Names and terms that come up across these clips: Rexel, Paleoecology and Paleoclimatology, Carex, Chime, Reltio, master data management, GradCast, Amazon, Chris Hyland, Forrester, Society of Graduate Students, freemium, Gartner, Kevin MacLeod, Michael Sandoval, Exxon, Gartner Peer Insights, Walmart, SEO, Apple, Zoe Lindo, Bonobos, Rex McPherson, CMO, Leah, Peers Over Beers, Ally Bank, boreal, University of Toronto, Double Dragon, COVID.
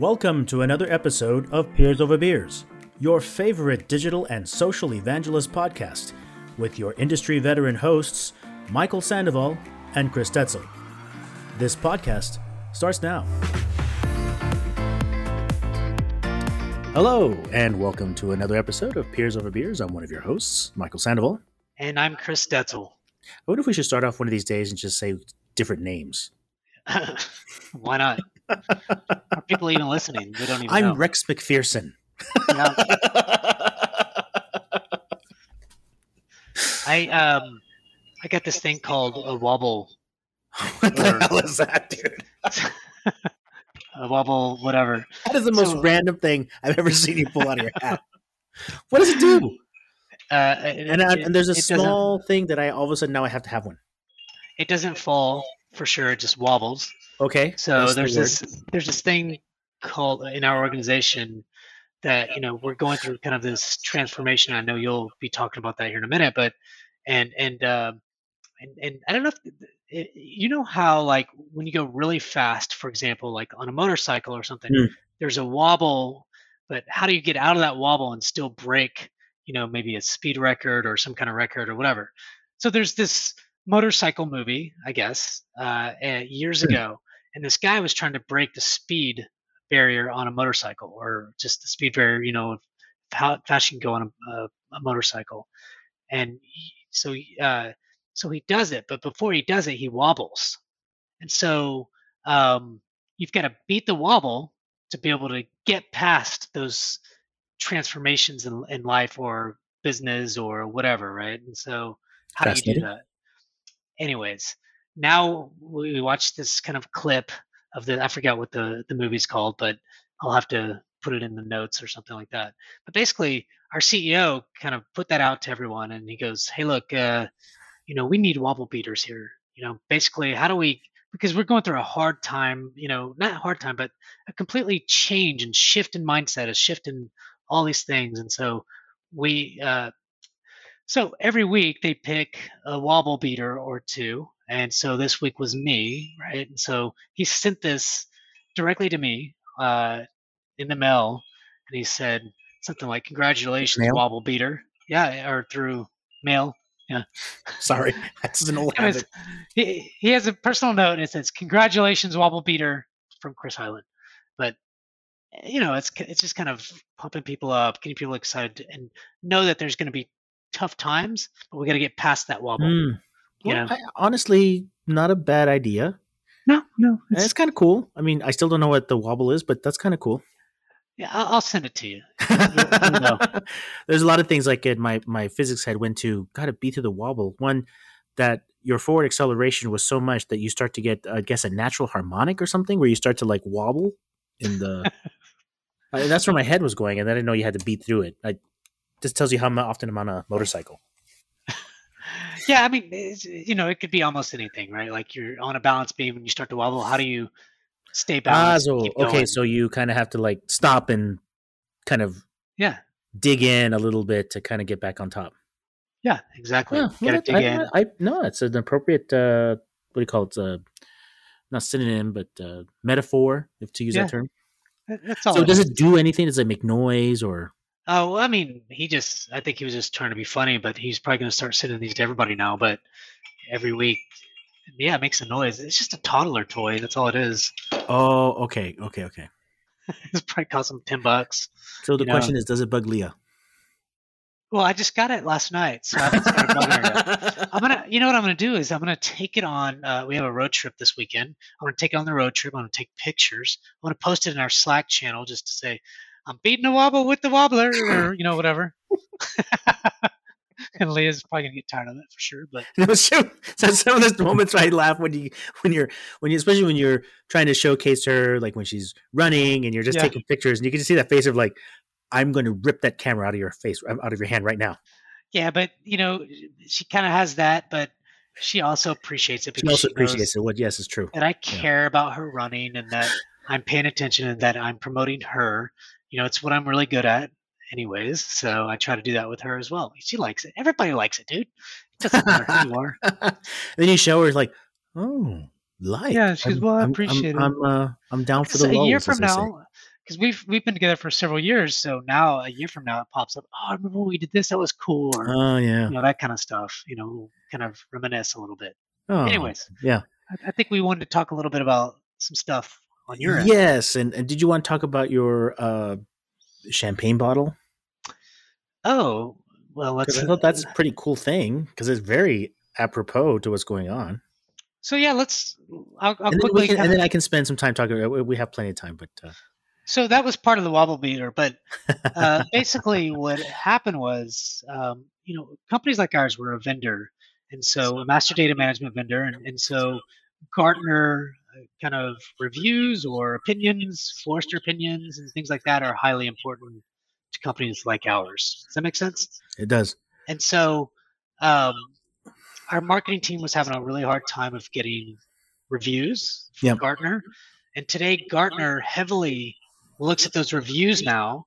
Welcome to another episode of Peers Over Beers, your favorite digital and social evangelist podcast with your industry veteran hosts, Michael Sandoval and Chris Detzel. This podcast starts now. Hello, and welcome to another episode of Peers Over Beers. I'm one of your hosts, Michael Sandoval. And I'm Chris Detzel. I wonder if we should start off one of these days and just say different names. Why not? Are people even listening? They don't even know. I'm Rex McPherson. Yeah. I got this thing called a wobble. What the hell is that, dude? A wobble, whatever. That is the most random thing I've ever seen you pull out of your hat. What does it do? And there's a small thing that I all of a sudden now I have to have one. It doesn't fall for sure. It just wobbles. Okay. So there's this thing called in our organization that, you know, we're going through kind of this transformation. I know you'll be talking about that here in a minute, but and I don't know if you know how, like, when you go really fast, for example, like on a motorcycle or something, there's a wobble, but how do you get out of that wobble and still break, you know, maybe a speed record or some kind of record or whatever? So there's this motorcycle movie, I guess, years ago, and this guy was trying to break the speed barrier on a motorcycle, or just the speed barrier, you know, how fast you can go on a motorcycle. And so he does it, but before he does it, he wobbles. And so you've got to beat the wobble to be able to get past those transformations in life or business or whatever, right? And so how do you do that? Anyways, now we watched this kind of clip of the, I forgot what the movie's called, but I'll have to put it in the notes or something like that. But basically, our CEO kind of put that out to everyone, and he goes, hey, look, you know, we need wobble beaters here. You know, basically, how do we, because we're going through a hard time, you know, not hard time, but a completely change and shift in mindset, a shift in all these things. And so we, so every week they pick a wobble beater or two. And so this week was me, right? And so he sent this directly to me in the mail. And he said something like, congratulations, wobble beater. Yeah, or through mail. Yeah. Sorry. That's an old habit. He has a personal note, and it says, congratulations, wobble beater, from Chris Hyland. But, you know, it's just kind of pumping people up, getting people excited, and know that there's going to be tough times, but we got to get past that wobble. Well, I, honestly, not a bad idea. No, it's kind of cool. I mean, I still don't know what the wobble is, but that's kind of cool. Yeah, I'll send it to you. There's a lot of things like in my physics head went to got to be to the wobble. One, that your forward acceleration was so much that you start to get, I guess, a natural harmonic or something where you start to like wobble in the. That's where my head was going, and I didn't know you had to beat through it. This tells you how often I'm on a motorcycle. Yeah, I mean, you know, it could be almost anything, right? Like you're on a balance beam and you start to wobble. How do you stay balanced? So you kind of have to like stop and kind of dig in a little bit to kind of get back on top. Yeah, exactly. Yeah, dig in. It's an appropriate, what do you call it? Not synonym, but metaphor, if to use that term. That's all. So does it do anything? Does it make noise or? Oh, well, I mean, I think he was just trying to be funny, but he's probably going to start sending these to everybody now. But every week, it makes a noise. It's just a toddler toy. That's all it is. Oh, okay. It's probably cost him $10. So the question is, does it bug Leah? Well, I just got it last night, so I haven't started bugging her yet. What I'm going to do is I'm going to take it on. We have a road trip this weekend. I'm going to take it on the road trip. I'm going to take pictures. I'm going to post it in our Slack channel just to say, I'm beating a wobble with the wobbler, or, you know, whatever. And Leah's probably gonna get tired of it for sure. But so some of those moments where I laugh especially when you're trying to showcase her, like when she's running and you're just taking pictures, and you can just see that face of like, I'm going to rip that camera out of your face, out of your hand right now. Yeah, but you know, she kind of has that, but she also appreciates it. Because she appreciates it. What? Yes, it's true. And I care about her running, and that I'm paying attention, and that I'm promoting her. You know, it's what I'm really good at anyways, so I try to do that with her as well. She likes it. Everybody likes it, dude. It doesn't matter who you are. Then you show her, like, oh, like. Yeah, she goes, well, I appreciate it. I'm down for the lows. A year from now, because we've been together for several years, so now a year from now it pops up. Oh, I remember when we did this; that was cool. Or, oh yeah, that kind of stuff. We'll kind of reminisce a little bit. Oh, anyways, yeah, I think we wanted to talk a little bit about some stuff on your end. Yes, and did you want to talk about your champagne bottle? Oh, well, I thought that's a pretty cool thing because it's very apropos to what's going on. So yeah, then I can spend some time talking. We have plenty of time, but. So that was part of the wobble meter, but basically what happened was, companies like ours were a vendor, and so a master data management vendor, and so Gartner kind of reviews or opinions, Forrester opinions, and things like that are highly important to companies like ours. Does that make sense? It does. And so our marketing team was having a really hard time of getting reviews from Gartner, and today Gartner heavily looks at those reviews now,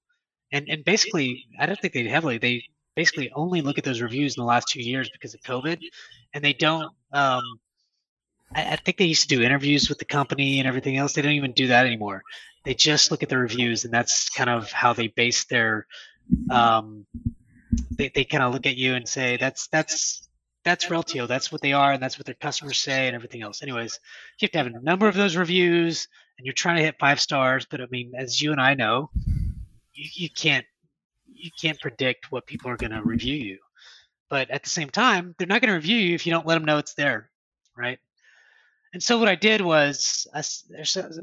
and basically, I don't think they heavily, they basically only look at those reviews in the last 2 years because of COVID, and they don't, I think they used to do interviews with the company and everything else. They don't even do that anymore. They just look at the reviews, and that's kind of how they base their, they kind of look at you and say, that's Reltio, that's what they are, and that's what their customers say and everything else. Anyways, you have to have a number of those reviews, and you're trying to hit 5 stars, but I mean, as you and I know, you can't predict what people are going to review you. But at the same time, they're not going to review you if you don't let them know it's there, right? And so what I did was,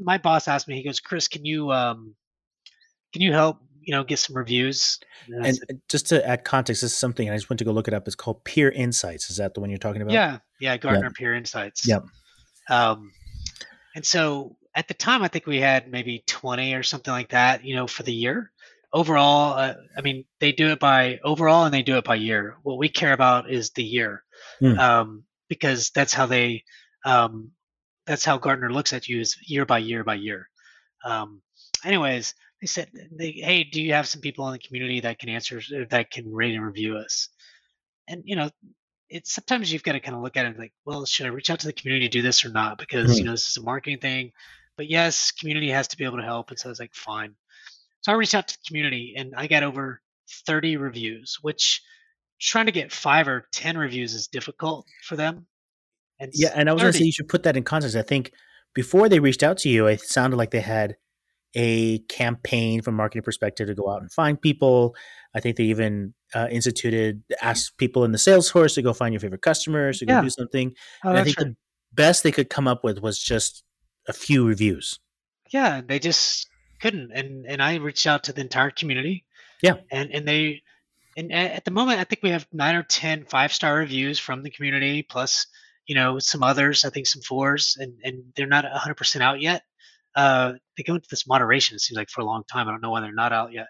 my boss asked me, he goes, "Chris, can you help, get some reviews?" And said, just to add context, this is something, I just went to go look it up. It's called Peer Insights. Is that the one you're talking about? Yeah, Gartner Peer Insights. Yep. And so at the time, I think we had maybe 20 or something like that, for the year. Overall, they do it by overall and they do it by year. What we care about is the year, because that's how they, that's how Gartner looks at you, is year by year by year. Anyways, they said, "Hey, do you have some people in the community that can answer, that can rate and review us?" And it's sometimes you've got to kind of look at it like, well, should I reach out to the community to do this or not? Because this is a marketing thing. But yes, community has to be able to help. And so I was like, fine. So I reached out to the community, and I got over 30 reviews, which trying to get 5 or 10 reviews is difficult for them. And yeah, and I was going to say you should put that in context. I think before they reached out to you, it sounded like they had a campaign from a marketing perspective to go out and find people. I think they even asked people in the sales force to go find your favorite customers, to go do something. Oh, and I think the best they could come up with was just a few reviews. Yeah, they just couldn't. And I reached out to the entire community. Yeah. And at the moment, I think we have 9 or 10 5-star reviews from the community, plus, some others, I think some 4s, and they're not 100% out yet. They go into this moderation, it seems like, for a long time. I don't know why they're not out yet.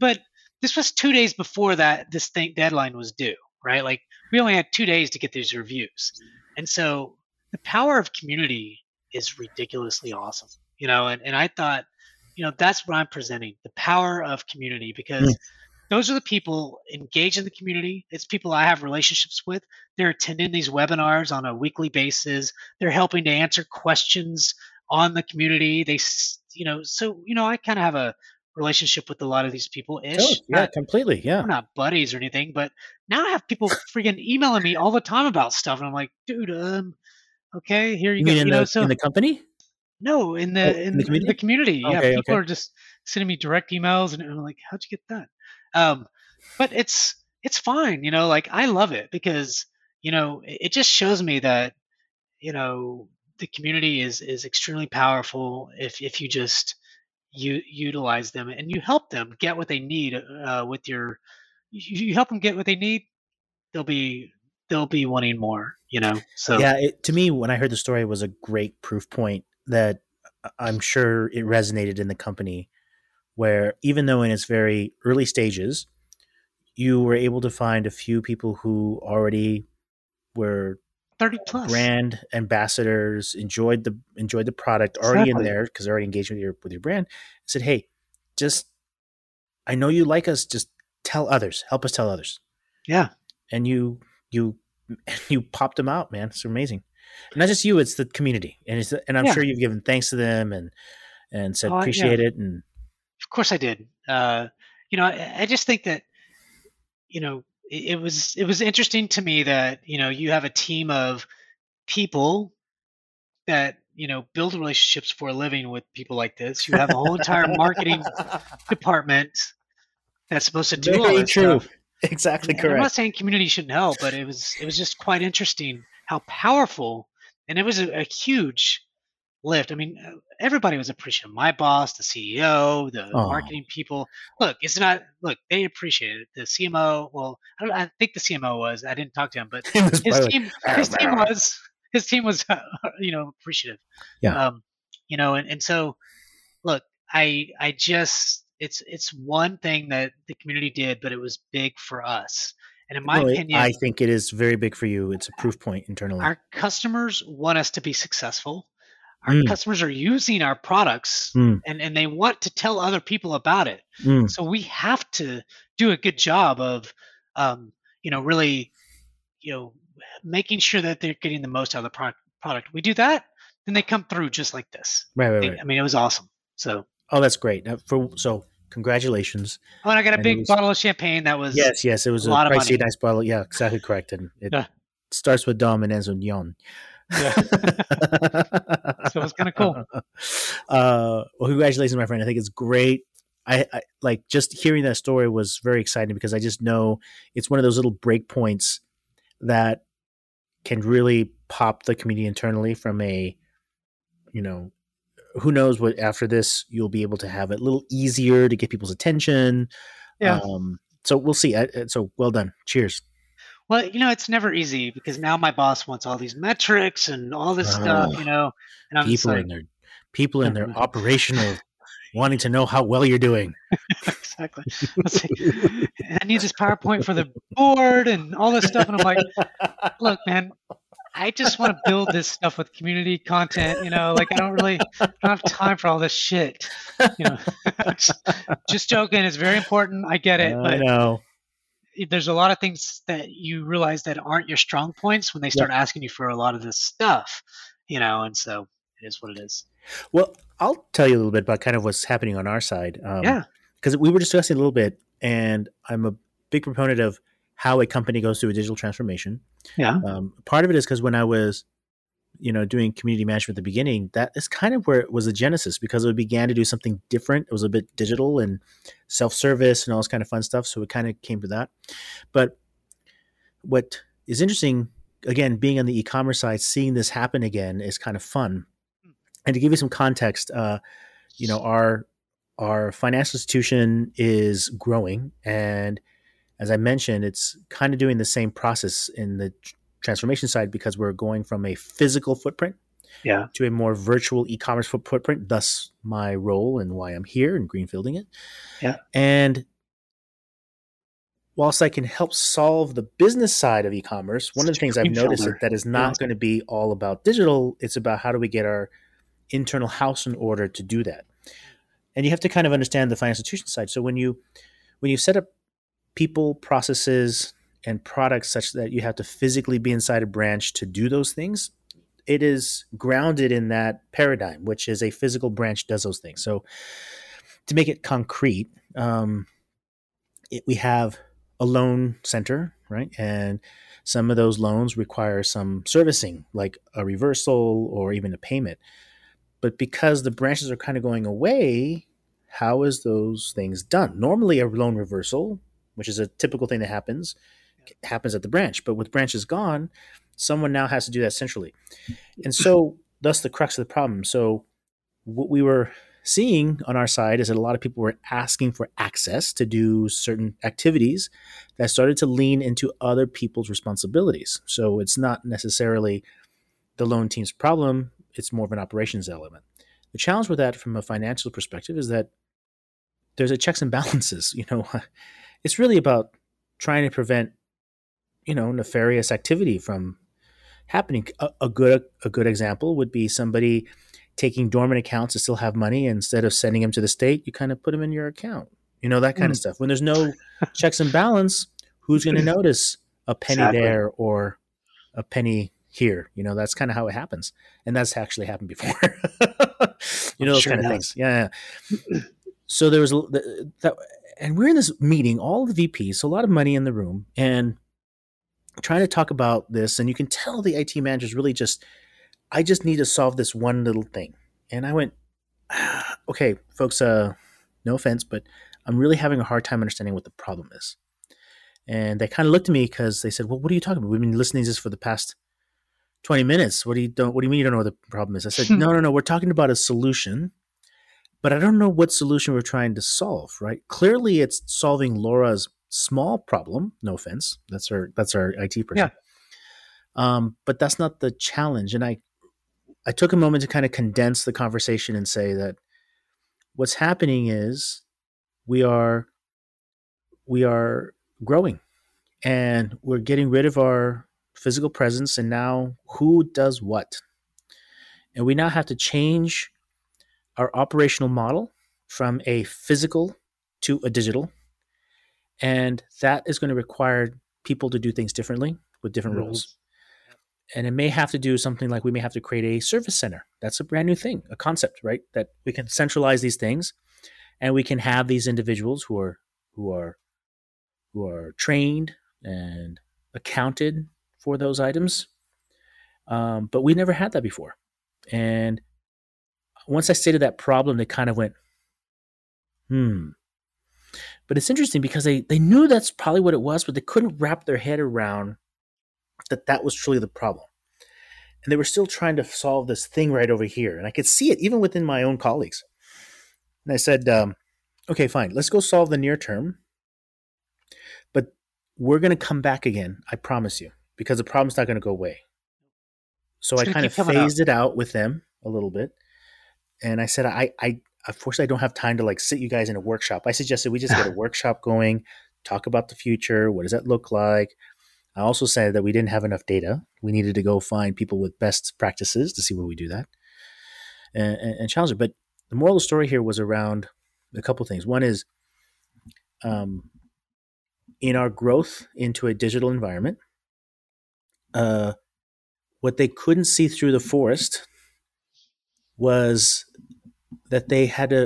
But this was 2 days before this deadline was due, right? Like, we only had 2 days to get these reviews. And so the power of community is ridiculously awesome, and I thought, that's what I'm presenting, the power of community, because those are the people engaged in the community. It's people I have relationships with. They're attending these webinars on a weekly basis. They're helping to answer questions on the community. They, I kind of have a relationship with a lot of these people-ish. Oh, yeah, completely. Yeah. We're not buddies or anything, but now I have people freaking emailing me all the time about stuff. And I'm like, dude, okay, here you go. In the company? No, in the community. Okay, yeah. People are just sending me direct emails, and I'm like, how'd you get that? But it's fine. I love it because, it just shows me that, the community is extremely powerful if you just utilize them, and you help them get what they need you help them get what they need, they'll be wanting more, so yeah. To me, when I heard the story, it was a great proof point that I'm sure it resonated in the company, where even though in its very early stages, you were able to find a few people who already were 30+ brand ambassadors, enjoyed the product, already in there because they're already engaged with your brand. I said, "Hey, just, I know you like us. Just tell others. Help us tell others." Yeah, and you popped them out, man. It's amazing. not just you, it's the community. And it's the, and I'm sure you've given thanks to them and said, appreciate it. And of course I did. You know, I just think that, you know, it was interesting to me that, you know, you have a team of people that, you know, build relationships for a living with people like this. You have a whole entire marketing department that's supposed to do all this stuff. Exactly correct. I'm not saying community shouldn't help, but it was just quite interesting how powerful, and it was a huge lift. I mean, everybody was appreciative. My boss, the CEO, the marketing people. Look, they appreciate it. The CMO, well, I think the CMO was. I didn't talk to him, but his team was, you know, appreciative. Yeah. You know, and so, look, I just. It's one thing that the community did, but it was big for us. And in my opinion, I think it is very big for you. It's a proof point internally. Our customers want us to be successful. Our customers are using our products and they want to tell other people about it. So we have to do a good job of, you know, really, you know, making sure that they're getting the most out of the product. We do that, then they come through just like this. Right. I mean, it was awesome. So. Oh, that's great. So congratulations. Oh, and I got a big bottle of champagne. That was yes. It was a pricey, nice bottle. Yeah, exactly correct. And it starts with Dom and ends with Yon. Yeah. So it was kind of cool. Well, congratulations, my friend. I think it's great. I like just hearing that story was very exciting because I just know it's one of those little break points that can really pop the community internally from a, you know, who knows what after this you'll be able to have it a little easier to get people's attention. Yeah. So we'll see. So well done. Cheers. Well, you know, it's never easy because now my boss wants all these metrics and all this stuff, you know, and I'm just like, people in their operational wanting to know how well you're doing. Exactly. I need this PowerPoint for the board and all this stuff. And I'm like, look, man, I just want to build this stuff with community content, you know, like I don't have time for all this shit, you know, just joking. It's very important. I get it. But I know. There's a lot of things that you realize that aren't your strong points when they start asking you for a lot of this stuff, you know, and so it is what it is. Well, I'll tell you a little bit about kind of what's happening on our side. Because we were discussing a little bit, and I'm a big proponent of how a company goes through a digital transformation. Yeah. Part of it is because when I was, you know, doing community management at the beginning, that is kind of where it was a genesis because it began to do something different. It was a bit digital and self-service and all this kind of fun stuff. So it kind of came to that. But what is interesting, again, being on the e-commerce side, seeing this happen again is kind of fun. And to give you some context, you know, our financial institution is growing, and as I mentioned, it's kind of doing the same process in the transformation side because we're going from a physical footprint to a more virtual e-commerce footprint, thus my role and why I'm here and greenfielding it. Yeah. And whilst I can help solve the business side of e-commerce, one of the things I've noticed is that is not going to be all about digital. It's about how do we get our internal house in order to do that. And you have to kind of understand the financial institution side. So when you set up people, processes, and products such that you have to physically be inside a branch to do those things, it is grounded in that paradigm, which is a physical branch does those things. So to make it concrete, we have a loan center, right? And some of those loans require some servicing, like a reversal or even a payment. But because the branches are kind of going away, how is those things done? Normally a loan reversal, which is a typical thing that happens at the branch. But with branches gone, someone now has to do that centrally. And so thus the crux of the problem. So what we were seeing on our side is that a lot of people were asking for access to do certain activities that started to lean into other people's responsibilities. So it's not necessarily the loan team's problem. It's more of an operations element. The challenge with that from a financial perspective is that there's a checks and balances, you know. It's really about trying to prevent, you know, nefarious activity from happening. A good example would be somebody taking dormant accounts to still have money. Instead of sending them to the state, you kind of put them in your account, you know, that kind of stuff. When there's no checks and balance, who's going to notice a penny there or a penny here. You know, that's kind of how it happens. And that's actually happened before, you know, those sure kind of things. Yeah. So there was, and we're in this meeting, all the VPs, so a lot of money in the room, and trying to talk about this. And you can tell the IT manager's really just, I just need to solve this one little thing. And I went, okay, folks, no offense, but I'm really having a hard time understanding what the problem is. And they kind of looked at me because they said, well, what are you talking about? We've been listening to this for the past 20 minutes. What do you mean you don't know what the problem is? I said, no. We're talking about a solution, but I don't know what solution we're trying to solve, right? Clearly it's solving Laura's small problem. No offense. That's our IT person. Yeah. But that's not the challenge. And I took a moment to kind of condense the conversation and say that what's happening is we are growing, and we're getting rid of our physical presence, and now who does what, and we now have to change our operational model from a physical to a digital, and that is going to require people to do things differently with different roles. And it may have to do something like we may have to create a service center. That's a brand new thing, a concept, right? That we can centralize these things, and we can have these individuals who are trained and accounted for those items. But we never had that before. And once I stated that problem, they kind of went, But it's interesting because they knew that's probably what it was, but they couldn't wrap their head around that was truly the problem. And they were still trying to solve this thing right over here. And I could see it even within my own colleagues. And I said, okay, fine, let's go solve the near term. But we're going to come back again, I promise you, because the problem's not going to go away. So I kind of phased it out with them a little bit. And I said, I unfortunately, I don't have time to like sit you guys in a workshop. I suggested we just get a workshop going, talk about the future. What does that look like? I also said that we didn't have enough data. We needed to go find people with best practices to see where we do that and challenge it. But the moral of the story here was around a couple of things. One is in our growth into a digital environment, what they couldn't see through the forest was that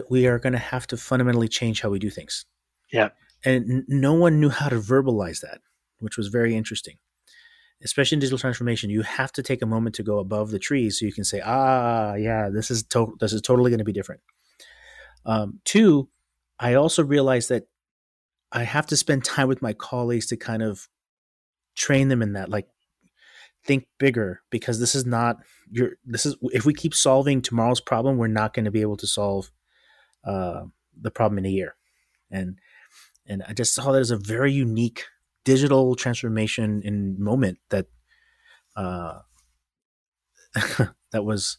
we are going to have to fundamentally change how we do things. Yeah. And no one knew how to verbalize that, which was very interesting. Especially in digital transformation, you have to take a moment to go above the trees so you can say, yeah, this is totally going to be different. Two, I also realized that I have to spend time with my colleagues to kind of train them in that, like think bigger, because this is not if we keep solving tomorrow's problem, we're not going to be able to solve the problem in a year. And I just saw that as a very unique digital transformation in moment that that was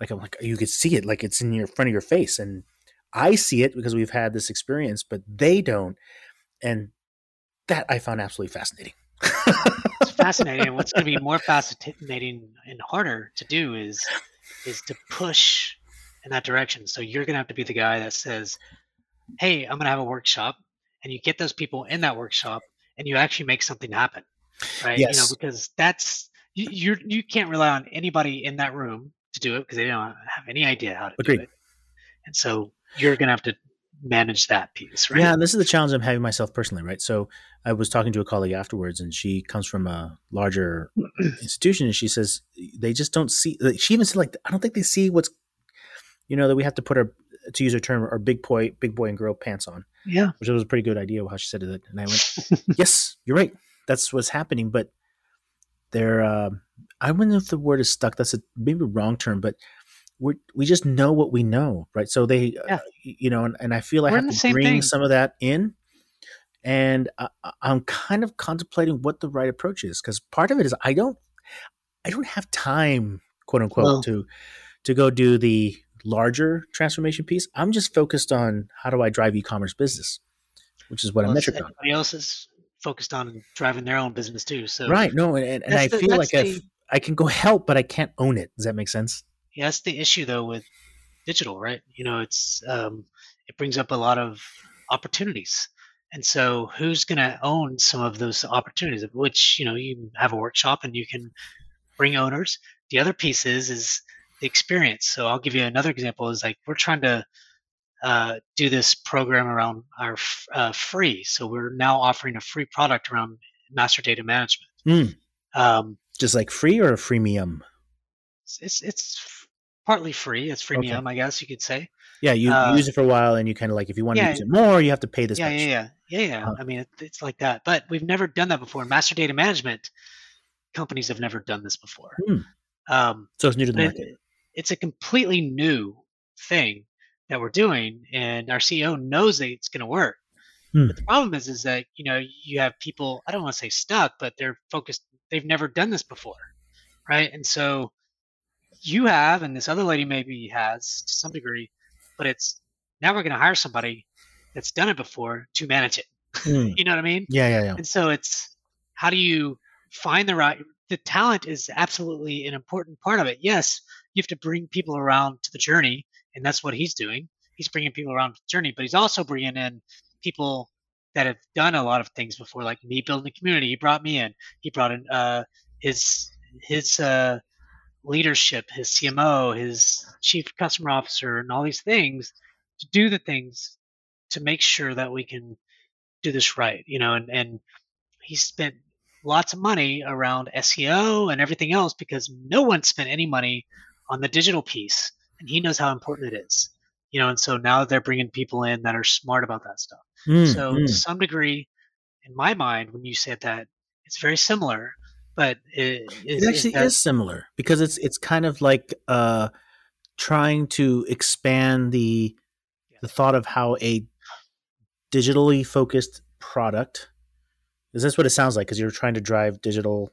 like, I'm like, you could see it, like it's in your front of your face, and I see it because we've had this experience, but they don't, and that I found absolutely fascinating. It's fascinating. What's going to be more fascinating and harder to do is to push in that direction. So you're going to have to be the guy that says, "Hey, I'm going to have a workshop," and you get those people in that workshop. And you actually make something happen, right? Yes. You know, because that's you can't rely on anybody in that room to do it because they don't have any idea how to do it. And so you're going to have to manage that piece, right? Yeah, and this is the challenge I'm having myself personally, right? So I was talking to a colleague afterwards, and she comes from a larger institution, and she says they just don't see. She even said, like, I don't think they see what's, you know, that we have to put our, to use her term, our big boy and girl pants on. Yeah. Which was a pretty good idea how she said it. And I went, yes, you're right. That's what's happening. But they're, I don't know if the word is stuck. That's maybe a wrong term, but we just know what we know, right? So they, you know, and I feel I have to bring some of that in. And I'm kind of contemplating what the right approach is, because part of it is I don't have time, quote unquote, to go do the larger transformation piece. I'm just focused on how do I drive e-commerce business, which is what I'm metric on. Everybody else is focused on driving their own business too. So right. No. And I feel like I can go help, but I can't own it. Does that make sense? Yeah. That's the issue though with digital, right? You know, it's, it brings up a lot of opportunities. And so who's going to own some of those opportunities, which, you know, you have a workshop and you can bring owners. The other piece is the experience. So I'll give you another example is like we're trying to do this program around our free. So we're now offering a free product around master data management. Just like free or a freemium? It's partly free. It's freemium, okay. I guess you could say. Yeah, you use it for a while and you kind of like, if you want to use it more, you have to pay this much. Yeah. I mean, it's like that. But we've never done that before. Master data management companies have never done this before. So it's new to the market. It's a completely new thing that we're doing, and our CEO knows that it's going to work. But the problem is that, you know, you have people, I don't want to say stuck, but they're focused. They've never done this before, right? And so you have, and this other lady maybe has to some degree, but it's now we're going to hire somebody that's done it before to manage it. You know what I mean? Yeah. And so it's, how do you find the talent is absolutely an important part of it. Yes, you have to bring people around to the journey, and that's what he's doing. He's bringing people around to the journey, but he's also bringing in people that have done a lot of things before, like me building a community. He brought me in. He brought in his leadership, his CMO, his chief customer officer, and all these things to do the things to make sure that we can do this right, you know. And he spent lots of money around SEO and everything else because no one spent any money on the digital piece, and he knows how important it is. You know, and so now they're bringing people in that are smart about that stuff. To some degree, in my mind, when you said that, it's very similar, but it actually is similar because it's kind of like trying to expand the thought of how a digitally focused product is. That's what it sounds like because you're trying to drive digital.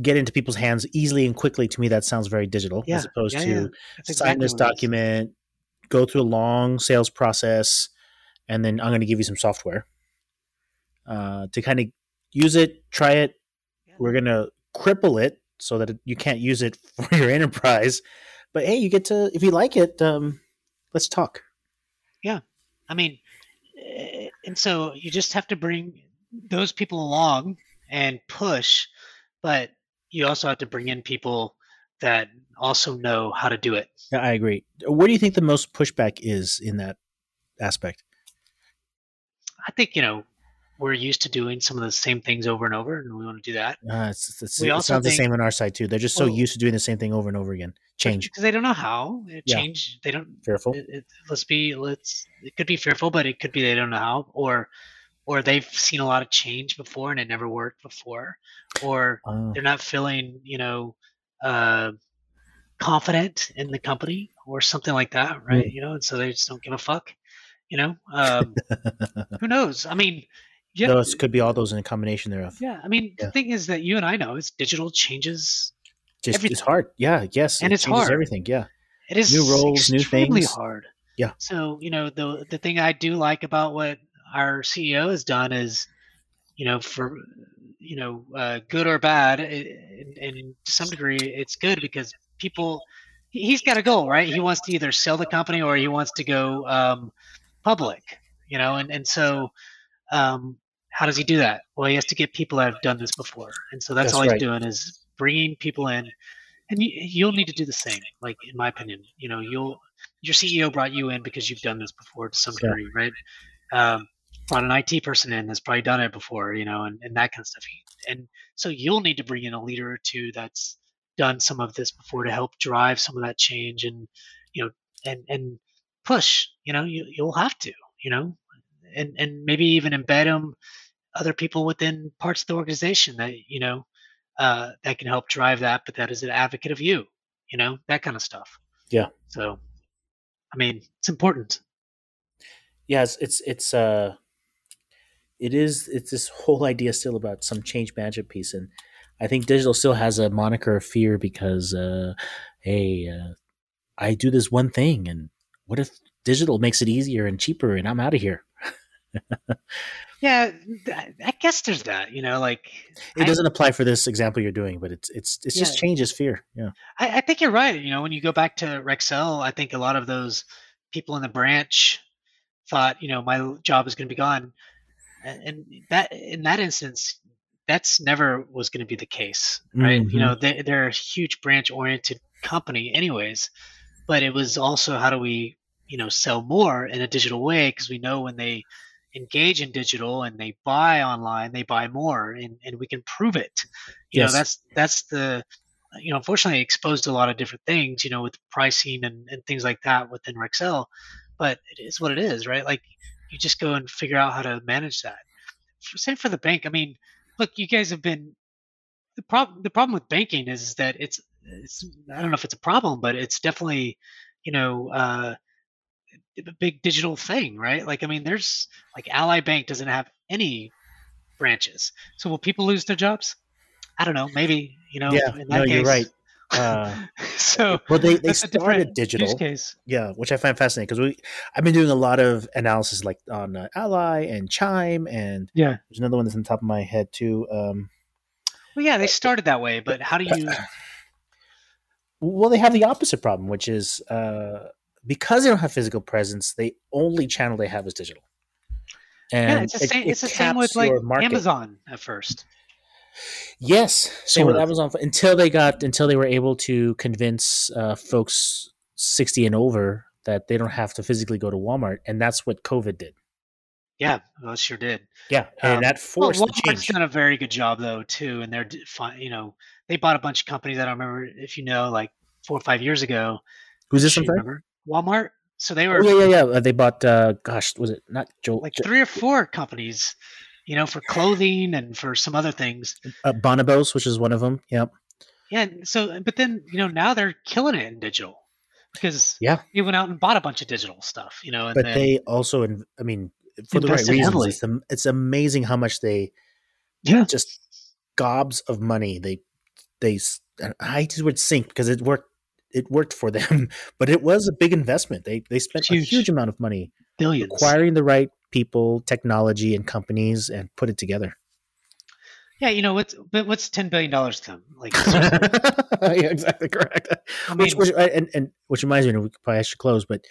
Get into people's hands easily and quickly. To me, that sounds very digital as opposed to sign this document, go through a long sales process, and then I'm going to give you some software to kind of use it, try it. Yeah. We're going to cripple it so that you can't use it for your enterprise. But hey, you get to, if you like it, let's talk. Yeah. I mean, and so you just have to bring those people along and push, but you also have to bring in people that also know how to do it. Yeah, I agree. What do you think the most pushback is in that aspect? I think, you know, we're used to doing some of the same things over and over, and we want to do that. It sounds the same on our side too. They're just so used to doing the same thing over and over again. Change. Because they don't know how. Change. They don't. Fearful. It could be fearful, but it could be they don't know how, or they've seen a lot of change before and it never worked before, or they're not feeling, you know, confident in the company or something like that. Right. You know, and so they just don't give a fuck, you know, who knows? I mean, yeah, those could be all those in a combination thereof. Yeah. I mean, the thing is that you and I know is digital changes. Just everything. It's hard. Yeah. Yes. And it's hard. Everything. Yeah. It is new roles, new things. Extremely hard. Yeah. So, you know, the thing I do like about what our CEO has done is, you know, for, you know, good or bad, and to some degree it's good because people, he's got a goal, right? He wants to either sell the company or he wants to go public, you know, and so how does he do that? Well, he has to get people that have done this before. And so that's all he's doing is bringing people in, and you'll need to do the same. Like, in my opinion, you know, your CEO brought you in because you've done this before to some degree, right? Brought an IT person in that's probably done it before, you know, and that kind of stuff. And so you'll need to bring in a leader or two that's done some of this before to help drive some of that change, and, you know, and push, you know, you'll have to, you know, and maybe even embed them, other people within parts of the organization that, you know, that can help drive that, but that is an advocate of you, you know, that kind of stuff. Yeah. So, I mean, it's important. Yes. It's this whole idea still about some change management piece. And I think digital still has a moniker of fear because, I do this one thing, and what if digital makes it easier and cheaper and I'm out of here? Yeah, I guess there's that, you know, like it doesn't apply for this example you're doing, but it's just changes fear. Yeah. I think you're right. You know, when you go back to Rexel, I think a lot of those people in the branch thought, you know, my job is going to be gone. And that, in that instance, that's never was going to be the case, right? Mm-hmm. You know, they're a huge branch-oriented company anyways, but it was also how do we, you know, sell more in a digital way, because we know when they engage in digital and they buy online, they buy more, and we can prove it. You know, that's the, you know, unfortunately exposed to a lot of different things, you know, with pricing and things like that within Rexel, but it is what it is, right? Like you just go and figure out how to manage that. Same for the bank. I mean, look, you guys have been, the problem with banking is that it's I don't know if it's a problem, but it's definitely, you know, a big digital thing, right? Like, I mean, there's like Ally Bank doesn't have any branches. So will people lose their jobs? I don't know. Maybe, you know, yeah, in that case. You're right. So they started digital case. Yeah, which I find fascinating because I've been doing a lot of analysis like on Ally and Chime and there's another one that's on top of my head too. Well, yeah, they started that way, but how do you? Well, they have the opposite problem, which is because they don't have physical presence, the only channel they have is digital. And yeah, it's the same with like Amazon at first. Yes. So with Amazon, until they were able to convince folks 60 and over that they don't have to physically go to Walmart, and that's what COVID did. Yeah, well, it sure did. Yeah, and that forced the change. Walmart's done a very good job though too, and they're you know, they bought a bunch of companies that I remember, if you know, like 4 or 5 years ago. Who's this one? Walmart. So they were. Oh, yeah. They bought. Gosh, was it not Joe? Like 3 or 4 companies. You know, for clothing and for some other things. Bonobos, which is one of them. Yep. Yeah. So, but then, you know, now they're killing it in digital because they went out and bought a bunch of digital stuff, you know. And but they also, I mean, for the right reasons, it's amazing how much they just gobs of money. They, I just would sink because it worked for them, but it was a big investment. They spent a huge amount of money. Billions. Acquiring the right people, technology, and companies, and put it together. Yeah, you know, what's $10 billion to them? Like, exactly correct. I mean, which reminds me, we probably should close. But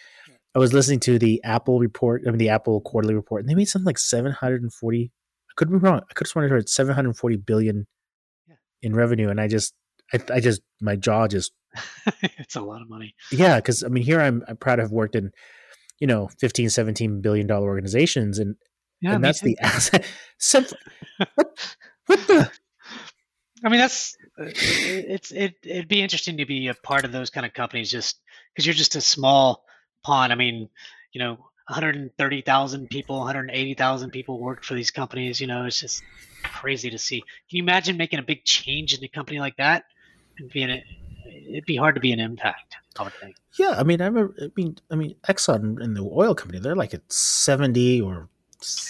I was listening to the Apple report. I mean, the Apple quarterly report, and they made something like 740. I could be wrong. I could have sworn I heard 740 billion in revenue, and I just my jaw just. It's a lot of money. Yeah, because I mean, here I'm proud to have worked in, you know, $15-17 billion organizations, and that's the asset. What the? I mean, that's it'd be interesting to be a part of those kind of companies, just because you're just a small pawn. I mean, you know, 130,000 people, 180,000 people worked for these companies. You know, it's just crazy to see. Can you imagine making a big change in a company like that and being a? It'd be hard to be an impact, I would think. Yeah, I mean, I mean, Exxon and the oil company, they're like at 70 or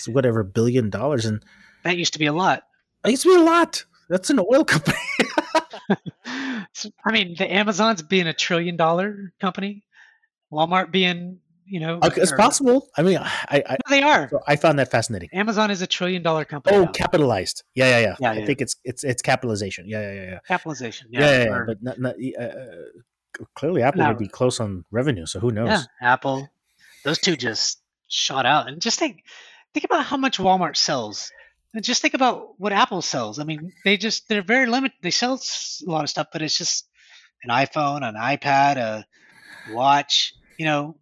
whatever $billion, and that used to be a lot. It used to be a lot. That's an oil company. I mean, the Amazon's being a $1 trillion company, Walmart being, you know, it's possible. I mean, they are. So I found that fascinating. Amazon is a $1 trillion company. Oh, now. Capitalized. Yeah. I think it's capitalization. Yeah. Capitalization. Yeah. But not clearly Apple would be close on revenue. So who knows? Yeah, Apple. Those two just shot out. And just think about how much Walmart sells, and just think about what Apple sells. I mean, they're very limited. They sell a lot of stuff, but it's just an iPhone, an iPad, a watch. You know.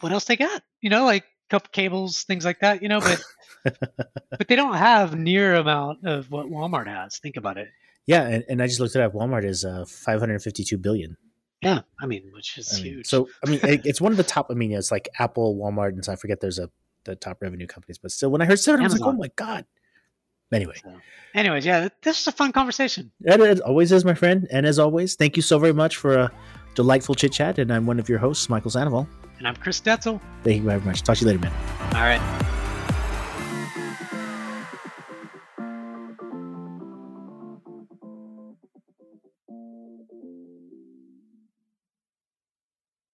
What else they got, you know, like cup cables, things like that, you know, but they don't have near amount of what Walmart has. Think about it. Yeah. And I just looked it up. Walmart is 552 billion. Yeah. I mean, which is huge. So, I mean, it's one of the top, I mean, it's like Apple, Walmart, and so I forget there's the top revenue companies, but still when I heard seven, Amazon. I was like, oh my God. Anyway. So, this is a fun conversation. It always is, my friend. And as always, thank you so very much for a delightful chit chat. And I'm one of your hosts, Michael Sandoval. And I'm Chris Detzel. Thank you very much. Talk to you later, man. All right.